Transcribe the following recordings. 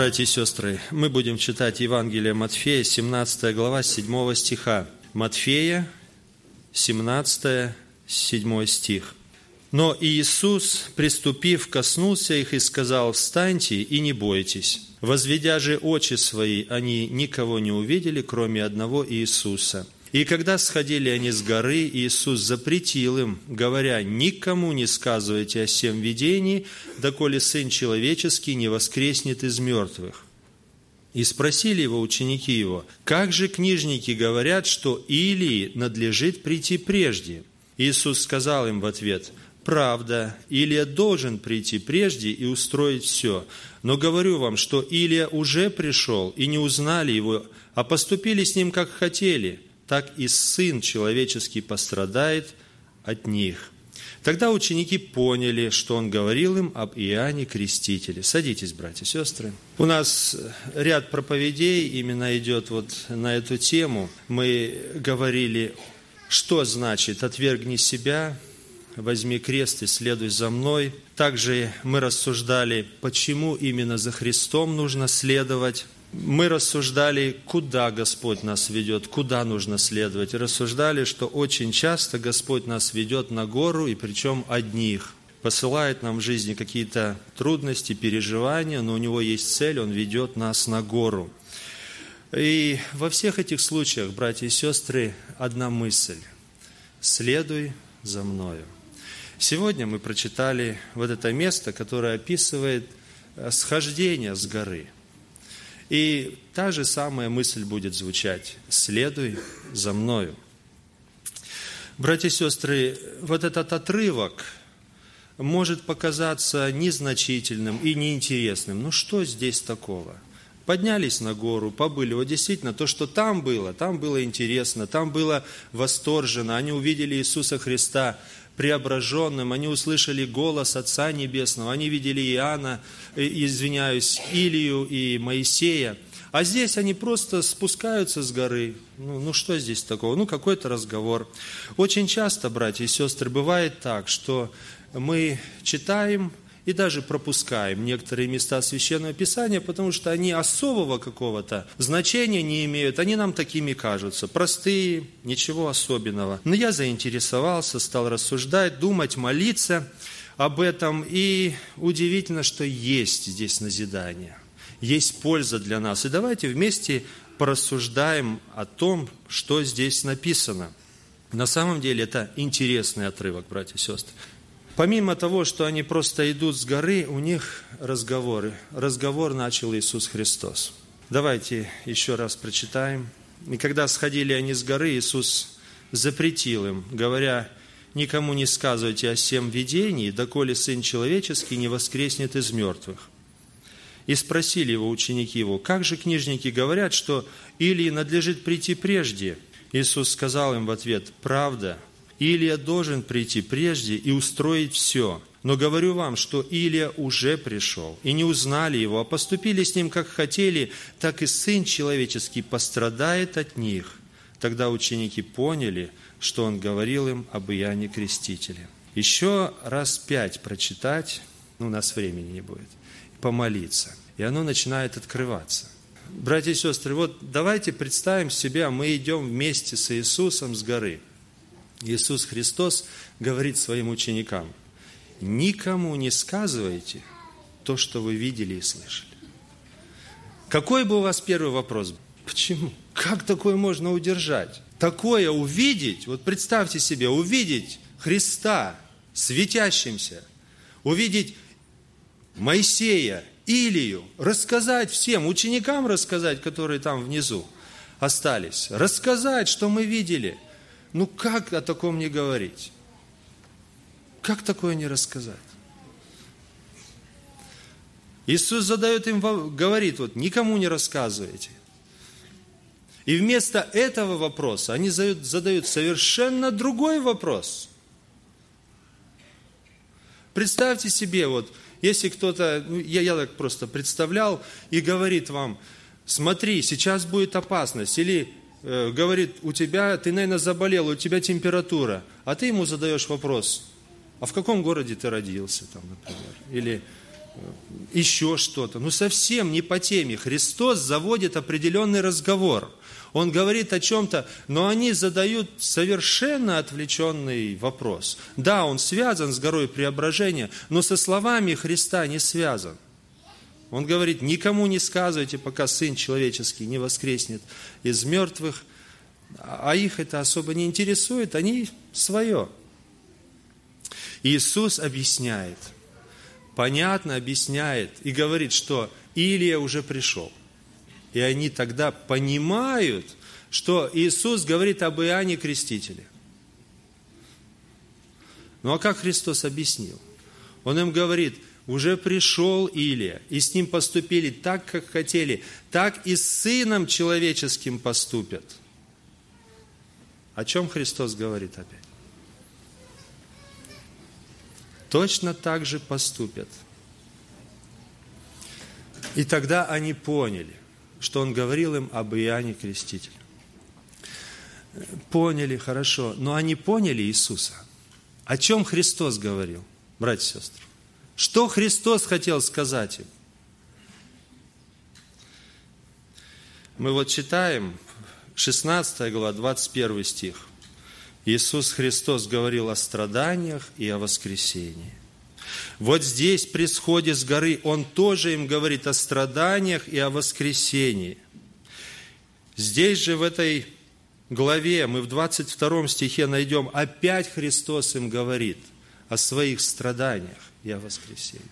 Братья и сестры, мы будем читать Евангелие Матфея, 17 глава, 7 стиха. Матфея, 17, 7 стих. «Но Иисус, приступив, коснулся их и сказал: „Встаньте и не бойтесь“. Возведя же очи свои, они никого не увидели, кроме одного Иисуса. И когда сходили они с горы, Иисус запретил им, говоря: „Никому не сказывайте о сем видении, доколе Сын Человеческий не воскреснет из мертвых“. И спросили его ученики его: „Как же книжники говорят, что Илии надлежит прийти прежде?“ Иисус сказал им в ответ: „Правда, Илия должен прийти прежде и устроить все. Но говорю вам, что Илия уже пришел, и не узнали его, а поступили с ним, как хотели. Так и Сын Человеческий пострадает от них“». Тогда ученики поняли, что Он говорил им об Иоанне Крестителе. Садитесь, братья и сестры. У нас ряд проповедей именно идет вот на эту тему. Мы говорили, что значит «отвергни себя, возьми крест и следуй за Мной». Также мы рассуждали, почему именно за Христом нужно следовать. Мы рассуждали, куда Господь нас ведет, куда нужно следовать. И рассуждали, что очень часто Господь нас ведет на гору, и причем одних. Посылает нам в жизни какие-то трудности, переживания, но у Него есть цель, Он ведет нас на гору. И во всех этих случаях, братья и сестры, одна мысль: «Следуй за Мною». Сегодня мы прочитали вот это место, которое описывает схождение с горы. И та же самая мысль будет звучать: «Следуй за Мною». Братья и сестры, вот этот отрывок может показаться незначительным и неинтересным. Ну что здесь такого? Поднялись на гору, побыли. Вот действительно, то, что там было интересно, там было восторженно. Они увидели Иисуса Христа преображенным, они услышали голос Отца Небесного, они видели Илию и Моисея. А здесь они просто спускаются с горы. Ну что здесь такого? Ну какой-то разговор. Очень часто, братья и сестры, бывает так, что мы читаем и даже пропускаем некоторые места Священного Писания, потому что они особого какого-то значения не имеют. Они нам такими кажутся. Простые, ничего особенного. Но я заинтересовался, стал рассуждать, думать, молиться об этом. И удивительно, что есть здесь назидание. Есть польза для нас. И давайте вместе порассуждаем о том, что здесь написано. На самом деле это интересный отрывок, братья и сестры. Помимо того, что они просто идут с горы, у них разговоры. Разговор начал Иисус Христос. Давайте еще раз прочитаем. «И когда сходили они с горы, Иисус запретил им, говоря: „Никому не сказывайте о сем видении, доколе Сын Человеческий не воскреснет из мертвых“. И спросили его ученики его: „Как же книжники говорят, что Илии надлежит прийти прежде?“ Иисус сказал им в ответ: „Правда, Илия должен прийти прежде и устроить все. Но говорю вам, что Илия уже пришел, и не узнали его, а поступили с ним, как хотели, так и Сын Человеческий пострадает от них“». Тогда ученики поняли, что Он говорил им об Иоанне Крестителе. Еще раз 5 прочитать, у нас времени не будет, помолиться. И оно начинает открываться. Братья и сестры, вот давайте представим себе, мы идем вместе с Иисусом с горы. Иисус Христос говорит своим ученикам: «Никому не сказывайте то, что вы видели и слышали». Какой бы у вас первый вопрос был? Почему? Как такое можно удержать? Такое увидеть, вот представьте себе, увидеть Христа светящимся, увидеть Моисея, Илию, рассказать всем, ученикам рассказать, которые там внизу остались, рассказать, что мы видели. Ну как о таком не говорить? Как такое не рассказать? Иисус задает им, говорит, вот никому не рассказывайте. И вместо этого вопроса они задают совершенно другой вопрос. Представьте себе, вот если кто-то, я так просто представлял, и говорит вам: смотри, сейчас будет опасность, или говорит: у тебя, ты, наверное, заболел, у тебя температура. А ты ему задаешь вопрос: а в каком городе ты родился, там, например? Или еще что-то. Ну, совсем не по теме. Христос заводит определенный разговор. Он говорит о чем-то, но они задают совершенно отвлеченный вопрос. Да, он связан с горой преображения, но со словами Христа не связан. Он говорит: никому не сказывайте, пока Сын Человеческий не воскреснет из мертвых. А их это особо не интересует, они свое. Иисус объясняет, понятно объясняет и говорит, что Илия уже пришел. И они тогда понимают, что Иисус говорит об Иоанне Крестителе. Ну а как Христос объяснил? Он им говорит: уже пришел Илия, и с ним поступили так, как хотели, так и с Сыном Человеческим поступят. О чем Христос говорит опять? Точно так же поступят. И тогда они поняли, что он говорил им об Иоанне Крестителе. Поняли, хорошо, но они поняли Иисуса. О чем Христос говорил, братья и сестры? Что Христос хотел сказать им? Мы вот читаем 16 глава, 21 стих. Иисус Христос говорил о страданиях и о воскресении. Вот здесь, при сходе с горы, Он тоже им говорит о страданиях и о воскресении. Здесь же, в этой главе, мы в 22 стихе найдем, опять Христос им говорит о своих страданиях и о воскресении.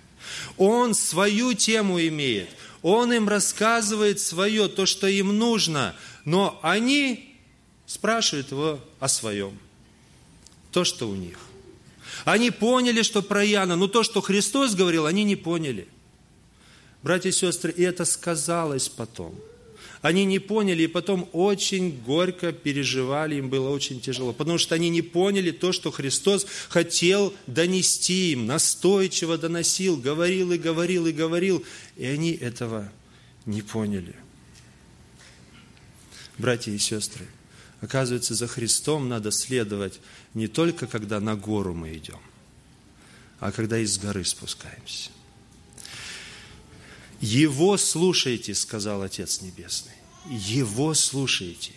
Он свою тему имеет, Он им рассказывает свое, то, что им нужно, но они спрашивают Его о своем, то, что у них. Они поняли, что про Иоанна, но то, что Христос говорил, они не поняли. Братья и сестры, и это сказалось потом. Они не поняли, и потом очень горько переживали, им было очень тяжело, потому что они не поняли то, что Христос хотел донести им, настойчиво доносил, говорил и говорил и говорил, и они этого не поняли. Братья и сестры, оказывается, за Христом надо следовать не только когда на гору мы идем, а когда из горы спускаемся. Его слушайте, сказал Отец Небесный. Его слушайте.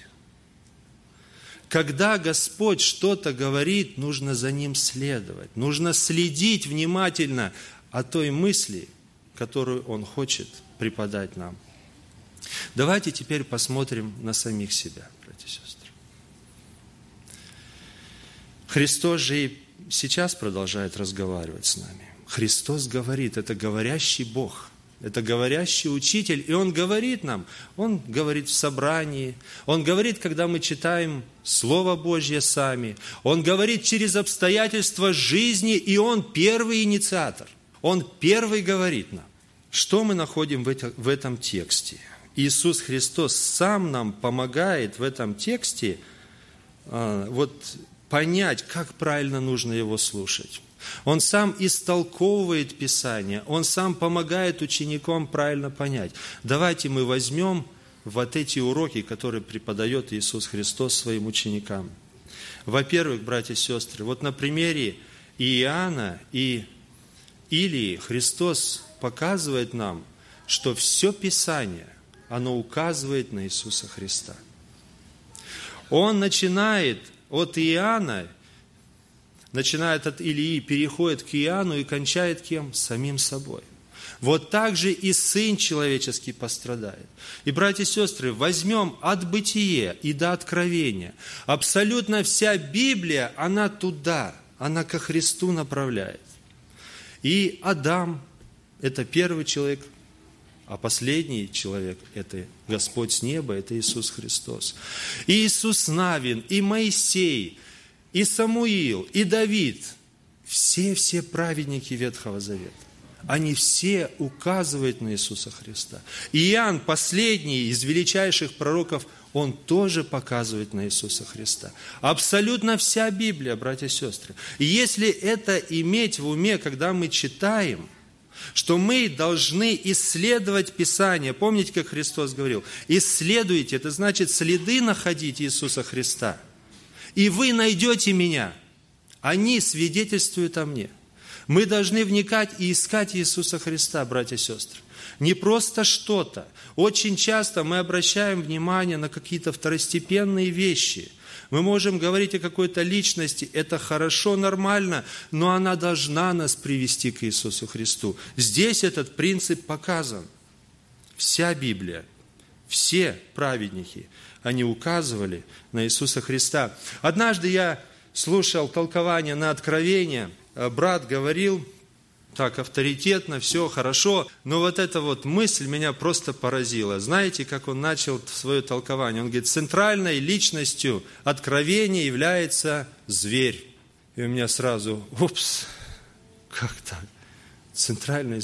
Когда Господь что-то говорит, нужно за Ним следовать. Нужно следить внимательно о той мысли, которую Он хочет преподать нам. Давайте теперь посмотрим на самих себя, братья и сестры. Христос же и сейчас продолжает разговаривать с нами. Христос говорит, это говорящий Бог. Это говорящий учитель, и он говорит нам, он говорит в собрании, он говорит, когда мы читаем Слово Божье сами, он говорит через обстоятельства жизни, и он первый инициатор, он первый говорит нам. Что мы находим в этом тексте? Иисус Христос сам нам помогает в этом тексте вот понять, как правильно нужно его слушать. Он сам истолковывает Писание, Он сам помогает ученикам правильно понять. Давайте мы возьмем вот эти уроки, которые преподает Иисус Христос своим ученикам. Во-первых, братья и сестры, вот на примере Иоанна и Илии Христос показывает нам, что все Писание, оно указывает на Иисуса Христа. Он начинает от Иоанна, начинает от Илии, переходит к Иоанну и кончает кем? Самим собой. Вот так же и Сын Человеческий пострадает. И, братья и сестры, возьмем от Бытия и до Откровения. Абсолютно вся Библия, она туда, она ко Христу направляет. И Адам – это первый человек, а последний человек – это Господь с неба, это Иисус Христос. И Иисус Навин, и Моисей – и Самуил, и Давид, все праведники Ветхого Завета, они все указывают на Иисуса Христа. И Иоанн, последний из величайших пророков, он тоже показывает на Иисуса Христа. Абсолютно вся Библия, братья и сестры. И если это иметь в уме, когда мы читаем, что мы должны исследовать Писание. Помните, как Христос говорил? Исследуйте, это значит следы находить Иисуса Христа. И вы найдете меня. Они свидетельствуют о мне. Мы должны вникать и искать Иисуса Христа, братья и сестры. Не просто что-то. Очень часто мы обращаем внимание на какие-то второстепенные вещи. Мы можем говорить о какой-то личности, это хорошо, нормально, но она должна нас привести к Иисусу Христу. Здесь этот принцип показан. Вся Библия, все праведники, они указывали на Иисуса Христа. Однажды я слушал толкование на Откровение, брат говорил так авторитетно, все хорошо, но вот эта вот мысль меня просто поразила. Знаете, как он начал свое толкование? Он говорит, центральной личностью Откровения является зверь. И у меня сразу, упс, как так? Центральный,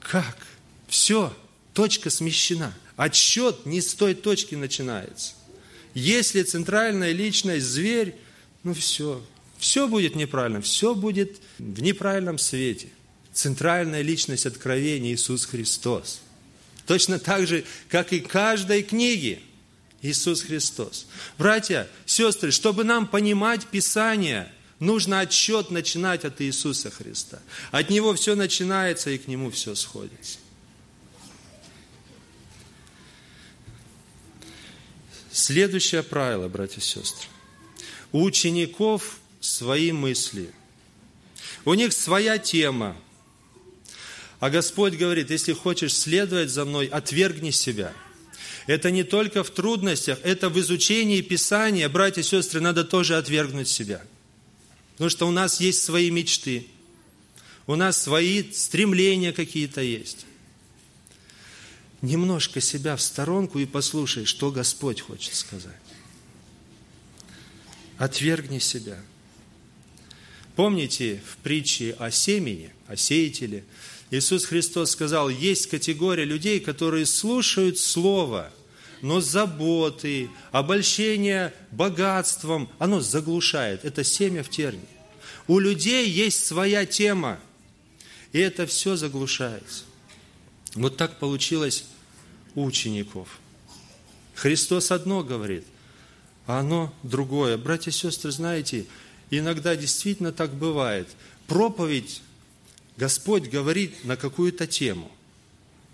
как? Все, точка смещена. Отсчет не с той точки начинается. Если центральная личность зверь, ну все, все будет неправильно, все будет в неправильном свете. Центральная личность Откровения Иисус Христос. Точно так же, как и каждой книги Иисус Христос. Братья, сестры, чтобы нам понимать Писание, нужно отсчет начинать от Иисуса Христа. От Него все начинается и к Нему все сходится. Следующее правило, братья и сестры. У учеников свои мысли. У них своя тема. А Господь говорит, если хочешь следовать за Мной, отвергни себя. Это не только в трудностях, это в изучении Писания. Братья и сестры, надо тоже отвергнуть себя. Потому что у нас есть свои мечты. У нас свои стремления какие-то есть. Немножко себя в сторонку и послушай, что Господь хочет сказать. Отвергни себя. Помните в притче о семени, о сеятеле, Иисус Христос сказал, есть категория людей, которые слушают Слово, но заботы, обольщение богатством, оно заглушает. Это семя в тернии. У людей есть своя тема, и это все заглушается. Вот так получилось у учеников. Христос одно говорит, а оно другое. Братья и сестры, знаете, иногда действительно так бывает. Проповедь, Господь говорит на какую-то тему.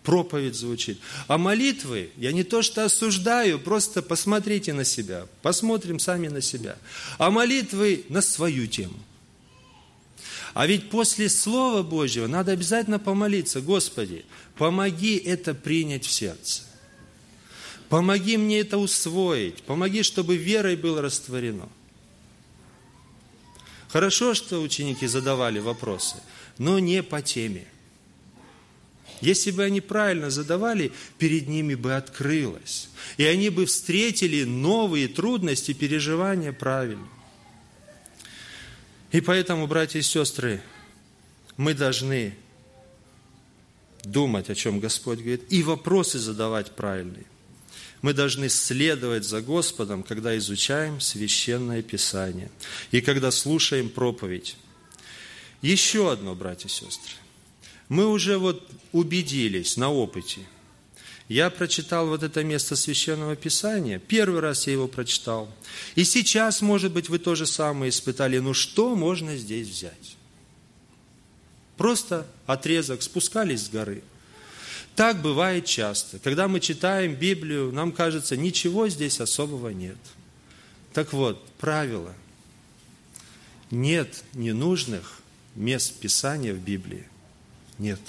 Проповедь звучит. А молитвы, я не то что осуждаю, просто посмотрите на себя. Посмотрим сами на себя. А молитвы на свою тему. А ведь после Слова Божьего надо обязательно помолиться. Господи, помоги это принять в сердце. Помоги мне это усвоить. Помоги, чтобы верой было растворено. Хорошо, что ученики задавали вопросы, но не по теме. Если бы они правильно задавали, перед ними бы открылось. И они бы встретили новые трудности, переживания правильно. И поэтому, братья и сестры, мы должны думать, о чем Господь говорит, и вопросы задавать правильные. Мы должны следовать за Господом, когда изучаем Священное Писание и когда слушаем проповедь. Еще одно, братья и сестры. Мы уже вот убедились на опыте. Я прочитал вот это место Священного Писания. Первый раз я его прочитал. И сейчас, может быть, вы то же самое испытали. Ну, что можно здесь взять? Просто отрезок. Спускались с горы. Так бывает часто. Когда мы читаем Библию, нам кажется, ничего здесь особого нет. Так вот, правило. Нет ненужных мест Писания в Библии. Нет.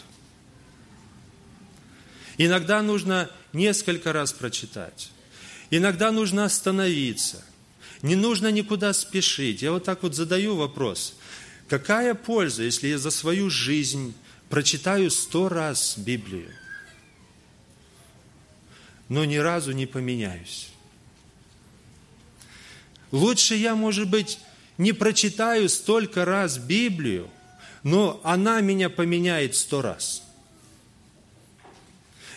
Иногда нужно несколько раз прочитать. Иногда нужно остановиться. Не нужно никуда спешить. Я вот так вот задаю вопрос. Какая польза, если я за свою жизнь прочитаю 100 раз Библию? Но ни разу не поменяюсь. Лучше я, может быть, не прочитаю столько раз Библию, но она меня поменяет 100 раз.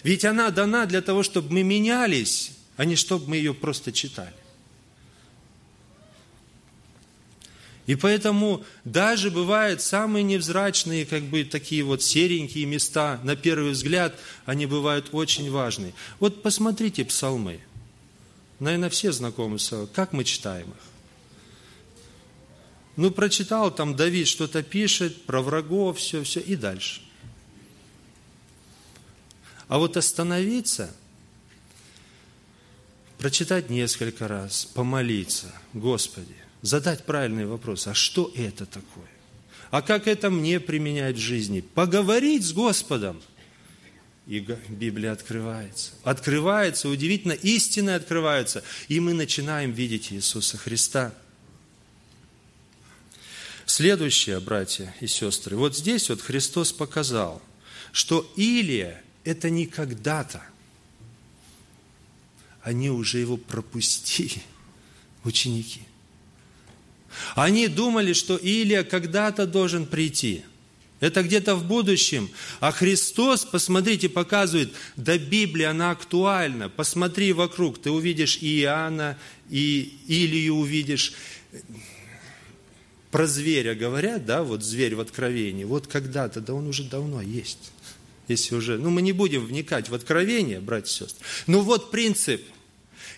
Ведь она дана для того, чтобы мы менялись, а не чтобы мы ее просто читали. И поэтому даже бывают самые невзрачные, как бы такие вот серенькие места, на первый взгляд, они бывают очень важные. Вот посмотрите псалмы. Наверное, все знакомы с вами. Как мы читаем их? Ну, прочитал там Давид, что-то пишет про врагов, все, и дальше. А вот остановиться, прочитать несколько раз, помолиться, Господи, задать правильный вопрос, а что это такое? А как это мне применять в жизни? Поговорить с Господом. И Библия открывается. Открывается, удивительно, истина открывается. И мы начинаем видеть Иисуса Христа. Следующее, братья и сестры. Вот здесь вот Христос показал, что Илия – это не когда-то. Они уже его пропустили, ученики. Они думали, что Илия когда-то должен прийти. Это где-то в будущем. А Христос, посмотрите, показывает, да Библия, она актуальна. Посмотри вокруг, ты увидишь и Иоанна, и Илию увидишь. Про зверя говорят, да, вот зверь в Откровении. Вот когда-то, да он уже давно есть. Если уже, мы не будем вникать в Откровение, братья и сестры. Но вот принцип.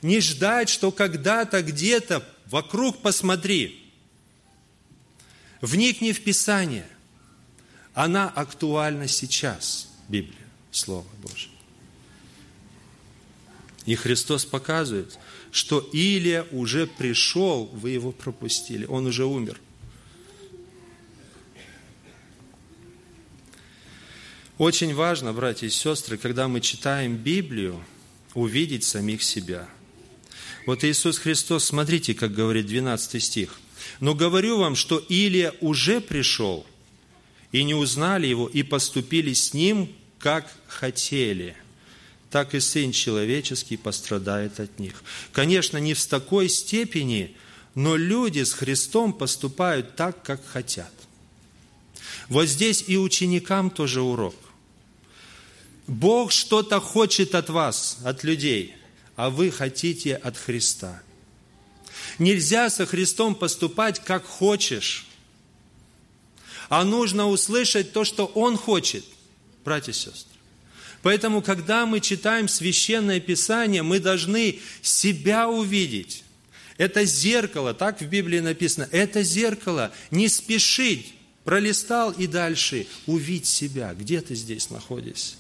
Не ждать, что когда-то, где-то, вокруг посмотри. Вникни в Писание. Она актуальна сейчас, Библия, Слово Божие. И Христос показывает, что Илия уже пришел, вы его пропустили, он уже умер. Очень важно, братья и сестры, когда мы читаем Библию, увидеть самих себя. Вот Иисус Христос, смотрите, как говорит 12 стих. «Но говорю вам, что Илия уже пришел, и не узнали его, и поступили с ним, как хотели. Так и Сын Человеческий пострадает от них». Конечно, не в такой степени, но люди с Христом поступают так, как хотят. Вот здесь и ученикам тоже урок. Бог что-то хочет от вас, от людей, а вы хотите от Христа. Нельзя со Христом поступать, как хочешь, а нужно услышать то, что Он хочет, братья и сестры. Поэтому, когда мы читаем Священное Писание, мы должны себя увидеть. Это зеркало, так в Библии написано, это зеркало, не спешить, пролистал и дальше увидь себя, где ты здесь находишься.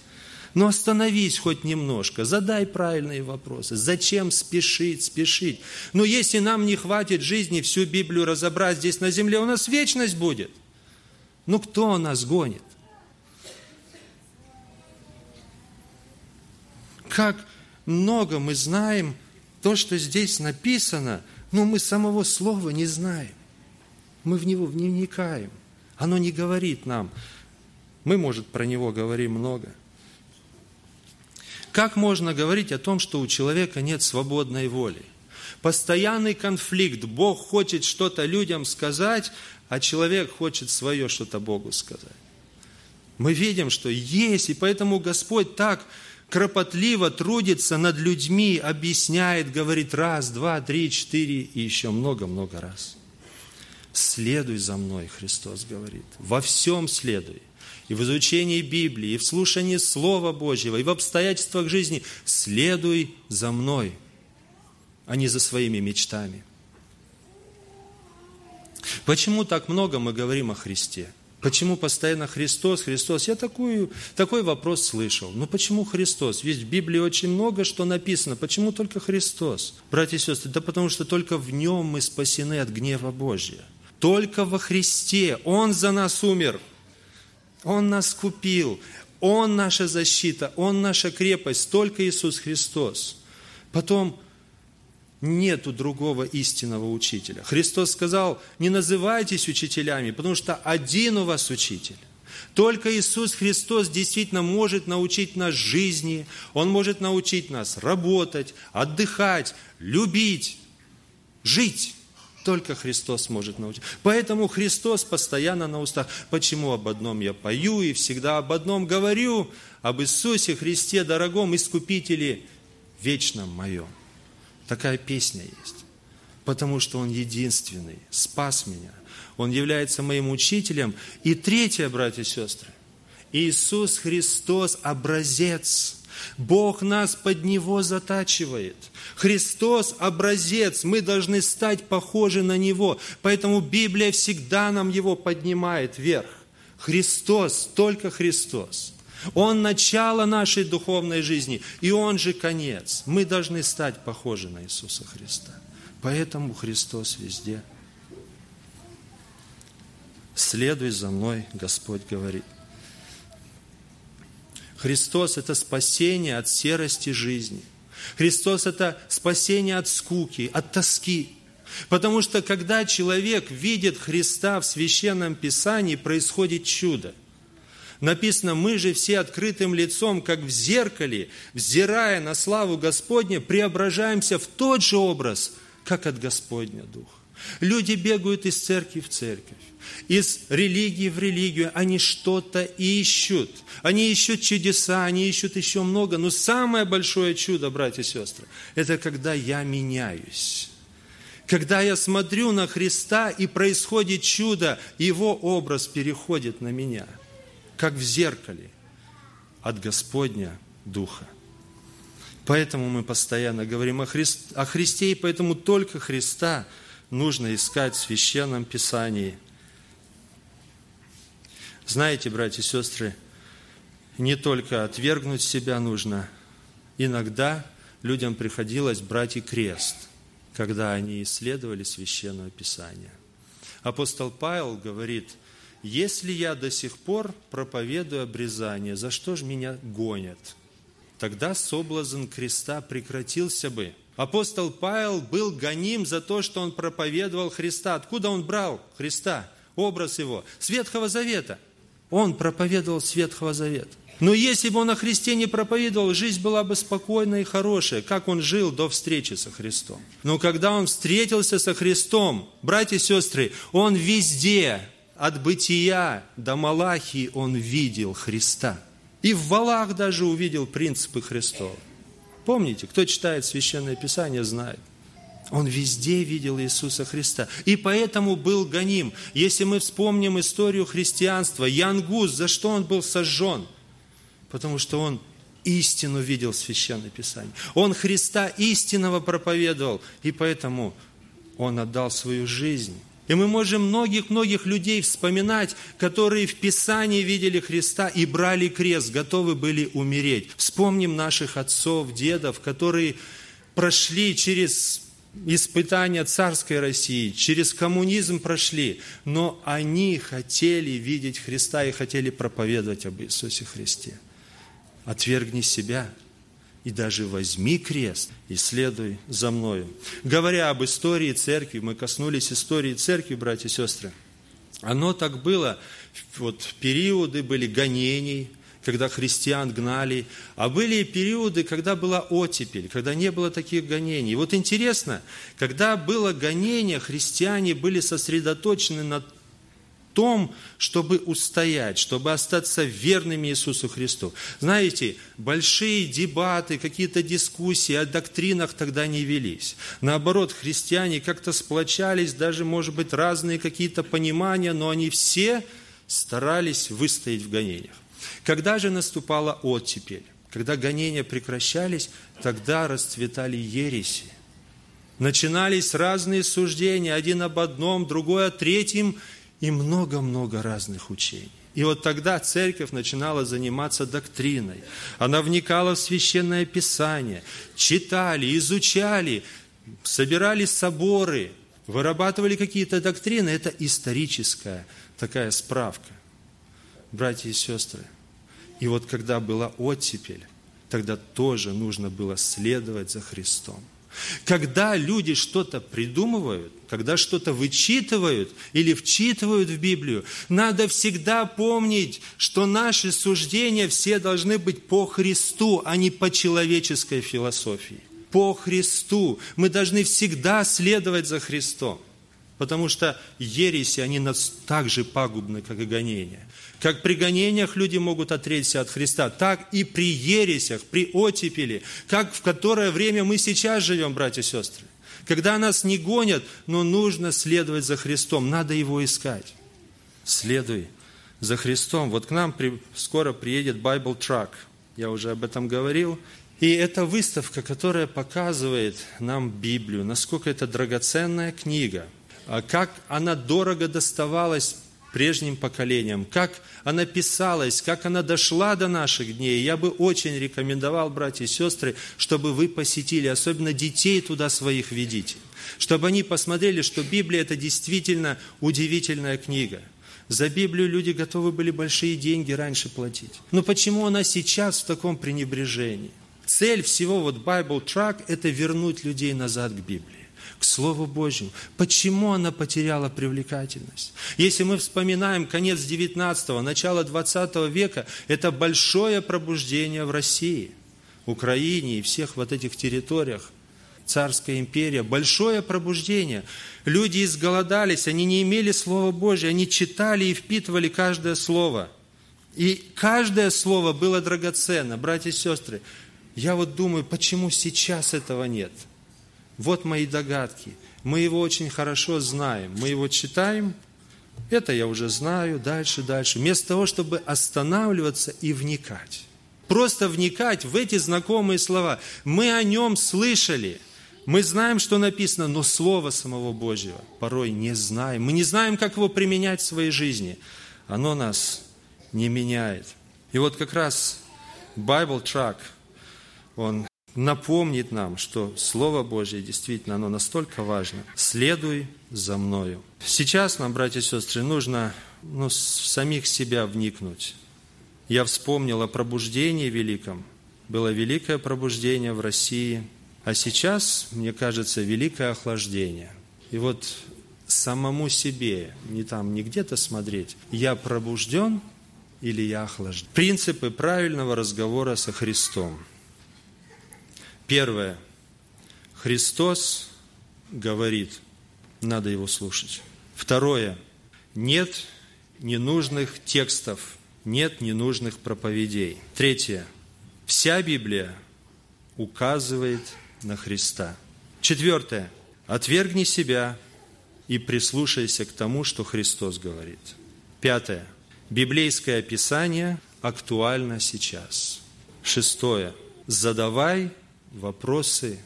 Но остановись хоть немножко, задай правильные вопросы. Зачем спешить? Но если нам не хватит жизни всю Библию разобрать здесь на земле, у нас вечность будет. Ну, кто нас гонит? Как много мы знаем то, что здесь написано, но мы самого слова не знаем. Мы в него не вникаем. Оно не говорит нам. Мы, может, про него говорим много. Как можно говорить о том, что у человека нет свободной воли? Постоянный конфликт. Бог хочет что-то людям сказать, а человек хочет свое что-то Богу сказать. Мы видим, что есть, и поэтому Господь так кропотливо трудится над людьми, объясняет, говорит раз, два, три, четыре и еще много-много раз. «Следуй за мной», Христос говорит, «во всем следуй». И в изучении Библии, и в слушании Слова Божьего, и в обстоятельствах жизни «следуй за мной», а не за своими мечтами. Почему так много мы говорим о Христе? Почему постоянно Христос? Я такой вопрос слышал. Но почему Христос? Ведь в Библии очень много, что написано. Почему только Христос? Братья и сестры, да потому что только в Нем мы спасены от гнева Божьего. Только во Христе. Он за нас умер. Он нас купил. Он наша защита. Он наша крепость. Только Иисус Христос. Потом... Нету другого истинного учителя. Христос сказал, не называйтесь учителями, потому что один у вас учитель. Только Иисус Христос действительно может научить нас жизни, Он может научить нас работать, отдыхать, любить, жить. Только Христос может научить. Поэтому Христос постоянно на устах. Почему об одном я пою и всегда об одном говорю? Об Иисусе Христе, дорогом Искупителе, вечном моем. Такая песня есть, потому что Он единственный, спас меня. Он является моим учителем. И третье, братья и сестры, Иисус Христос – образец. Бог нас под Него затачивает. Христос – образец, мы должны стать похожи на Него. Поэтому Библия всегда нам Его поднимает вверх. Христос, только Христос. Он – начало нашей духовной жизни, и Он же – конец. Мы должны стать похожи на Иисуса Христа. Поэтому Христос везде. «Следуй за Мной», Господь говорит. Христос – это спасение от серости жизни. Христос – это спасение от скуки, от тоски. Потому что, когда человек видит Христа в Священном Писании, происходит чудо. Написано: «Мы же все открытым лицом, как в зеркале, взирая на славу Господню, преображаемся в тот же образ, как от Господня Духа». Люди бегают из церкви в церковь, из религии в религию, они что-то ищут. Они ищут чудеса, они ищут еще много. Но самое большое чудо, братья и сестры, это когда я меняюсь. Когда я смотрю на Христа, и происходит чудо, Его образ переходит на меня, как в зеркале, от Господня Духа. Поэтому мы постоянно говорим о Христе, и поэтому только Христа нужно искать в Священном Писании. Знаете, братья и сестры, не только отвергнуть себя нужно. Иногда людям приходилось брать и крест, когда они исследовали Священное Писание. Апостол Павел говорит: «Если я до сих пор проповедую обрезание, за что же меня гонят? Тогда соблазн креста прекратился бы». Апостол Павел был гоним за то, что он проповедовал Христа. Откуда он брал Христа, образ Его? С Ветхого Завета. Он проповедовал с Ветхого Завета. Но если бы он о Христе не проповедовал, жизнь была бы спокойная и хорошая, как он жил до встречи со Христом. Но когда он встретился со Христом, братья и сестры, он везде, от Бытия до Малахии, он видел Христа. И в валах даже увидел принципы Христова. Помните, кто читает Священное Писание, знает. Он везде видел Иисуса Христа. И поэтому был гоним. Если мы вспомним историю христианства, Ян Гус, за что он был сожжен? Потому что он истину видел в Священном Писании. Он Христа истинного проповедовал. И поэтому он отдал свою жизнь. И мы можем многих-многих людей вспоминать, которые в Писании видели Христа и брали крест, готовы были умереть. Вспомним наших отцов, дедов, которые прошли через испытания царской России, через коммунизм прошли, но они хотели видеть Христа и хотели проповедовать об Иисусе Христе. Отвергни себя и даже возьми крест и следуй за Мною. Говоря об истории церкви, мы коснулись истории церкви, братья и сестры. Оно так было, вот периоды были гонений, когда христиан гнали, а были периоды, когда была оттепель, когда не было таких гонений. Вот интересно, когда было гонение, христиане были сосредоточены на том, чтобы устоять, чтобы остаться верными Иисусу Христу. Знаете, большие дебаты, какие-то дискуссии о доктринах тогда не велись. Наоборот, христиане как-то сплочались, даже, может быть, разные какие-то понимания, но они все старались выстоять в гонениях. Когда же наступала оттепель, когда гонения прекращались, тогда расцветали ереси. Начинались разные суждения, один об одном, другой о третьем, и много-много разных учений. И вот тогда церковь начинала заниматься доктриной. Она вникала в Священное Писание, читали, изучали, собирали соборы, вырабатывали какие-то доктрины. Это историческая такая справка. Братья и сестры, и вот когда была оттепель, тогда тоже нужно было следовать за Христом. Когда люди что-то придумывают, когда что-то вычитывают или вчитывают в Библию, надо всегда помнить, что наши суждения все должны быть по Христу, а не по человеческой философии. По Христу. Мы должны всегда следовать за Христом, потому что ереси, они так же пагубны, как и гонения. Как при гонениях люди могут отречься от Христа, так и при ересях, при оттепели, как в которое время мы сейчас живем, братья и сестры. Когда нас не гонят, но нужно следовать за Христом, надо Его искать. Следуй за Христом. Вот к нам скоро приедет Bible Truck. я уже об этом говорил. И это выставка, которая показывает нам Библию, насколько это драгоценная книга, как она дорого доставалась прежним поколениям, как она писалась, как она дошла до наших дней. Я бы очень рекомендовал, братья и сестры, чтобы вы посетили, особенно детей туда своих ведите, чтобы они посмотрели, что Библия – это действительно удивительная книга. За Библию люди готовы были большие деньги раньше платить. Но почему она сейчас в таком пренебрежении? Цель всего Bible Truck – это вернуть людей назад к Библии, к Слову Божьему. Почему она потеряла привлекательность? Если мы вспоминаем конец 19-го, начало 20 века, это большое пробуждение в России, Украине и всех вот этих территориях. Царская империя, большое пробуждение. Люди изголодались, они не имели Слова Божия, они читали и впитывали каждое слово. И каждое слово было драгоценно. Братья и сестры, я вот думаю, почему сейчас этого нет? Вот мои догадки. Мы его очень хорошо знаем. Мы его читаем. Это я уже знаю. Дальше. Вместо того, чтобы останавливаться и вникать. Просто вникать в эти знакомые слова. Мы о нем слышали. Мы знаем, что написано, но Слово самого Божьего порой не знаем. Мы не знаем, как его применять в своей жизни. Оно нас не меняет. И вот как раз Bible Truck, он напомнит нам, что Слово Божье действительно, оно настолько важно. Следуй за мною. Сейчас нам, братья и сестры, нужно в самих себя вникнуть. Я вспомнил о пробуждении великом. Было великое пробуждение в России. А сейчас, мне кажется, великое охлаждение. И вот самому себе, не там, не где-то смотреть, я пробужден или я охлажден. Принципы правильного разговора со Христом. Первое. Христос говорит, надо его слушать. Второе. Нет ненужных текстов, нет ненужных проповедей. Третье. Вся Библия указывает на Христа. Четвертое. Отвергни себя и прислушайся к тому, что Христос говорит. Пятое. Библейское описание актуально сейчас. Шестое. Задавай вопросы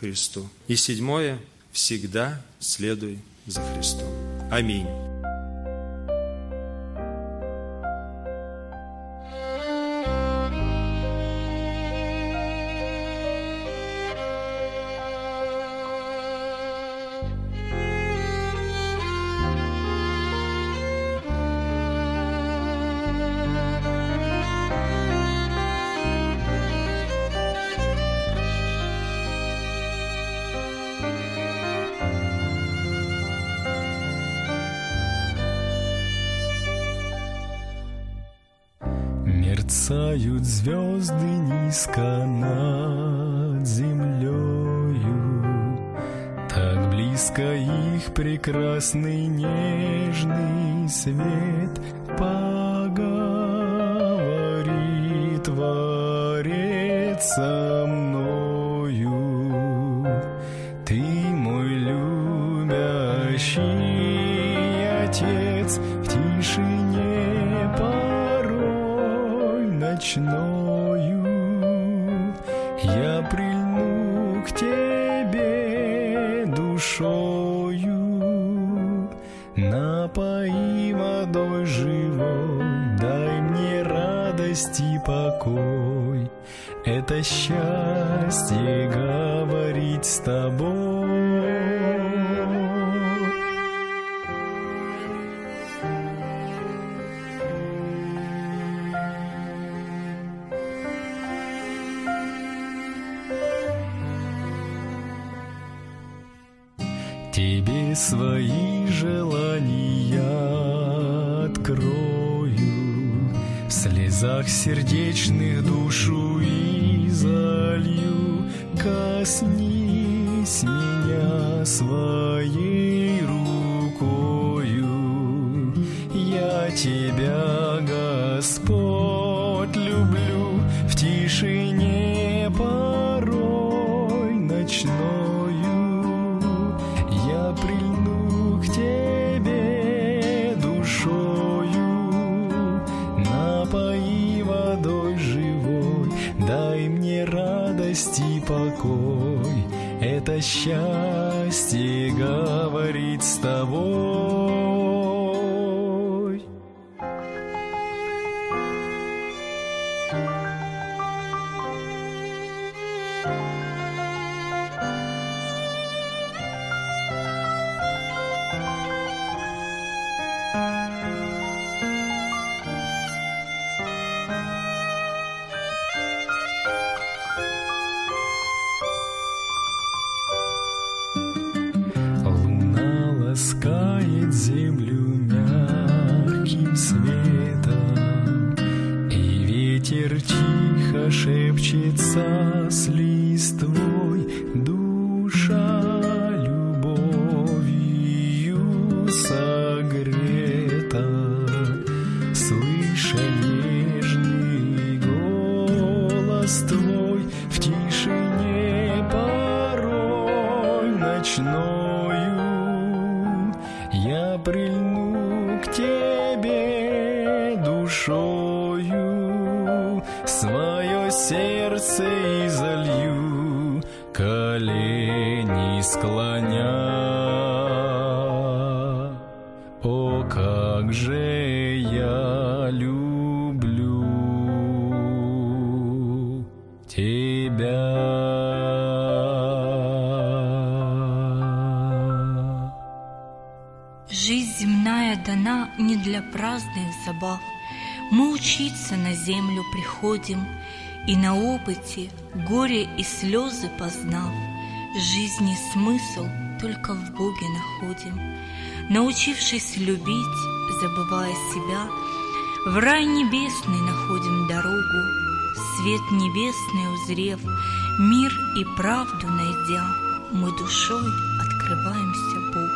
Христу. И седьмое. Всегда следуй за Христом. Аминь. Мерцают звезды низко над землею, так близко их прекрасный нежный свет. Поговори, Творец, со мною, ты мой любящий Отец, в тишине ночною я прильну к тебе душою, напои водой живой, дай мне радость и покой. Это счастье говорить с тобой. Тебе свои желания открою, в слезах сердечных душу и залью. Коснись меня своей рукою, я тебя, Господь, люблю, в тишине порой ночной. Напои водой живой, радость и покой, это счастье говорит с тобой. Шепчется с листвой душа любовью согрета, слыша нежный голос твой в тишине порой ночною, я прильну к тебе душою своей. Сердце и залью, колени склоня. О, как же я люблю тебя. Жизнь земная дана не для праздных забав. Мы учиться на землю приходим, и на опыте горе и слезы познав, жизни смысл только в Боге находим. Научившись любить, забывая себя, в рай небесный находим дорогу, свет небесный узрев, мир и правду найдя, мы душой открываемся Богу.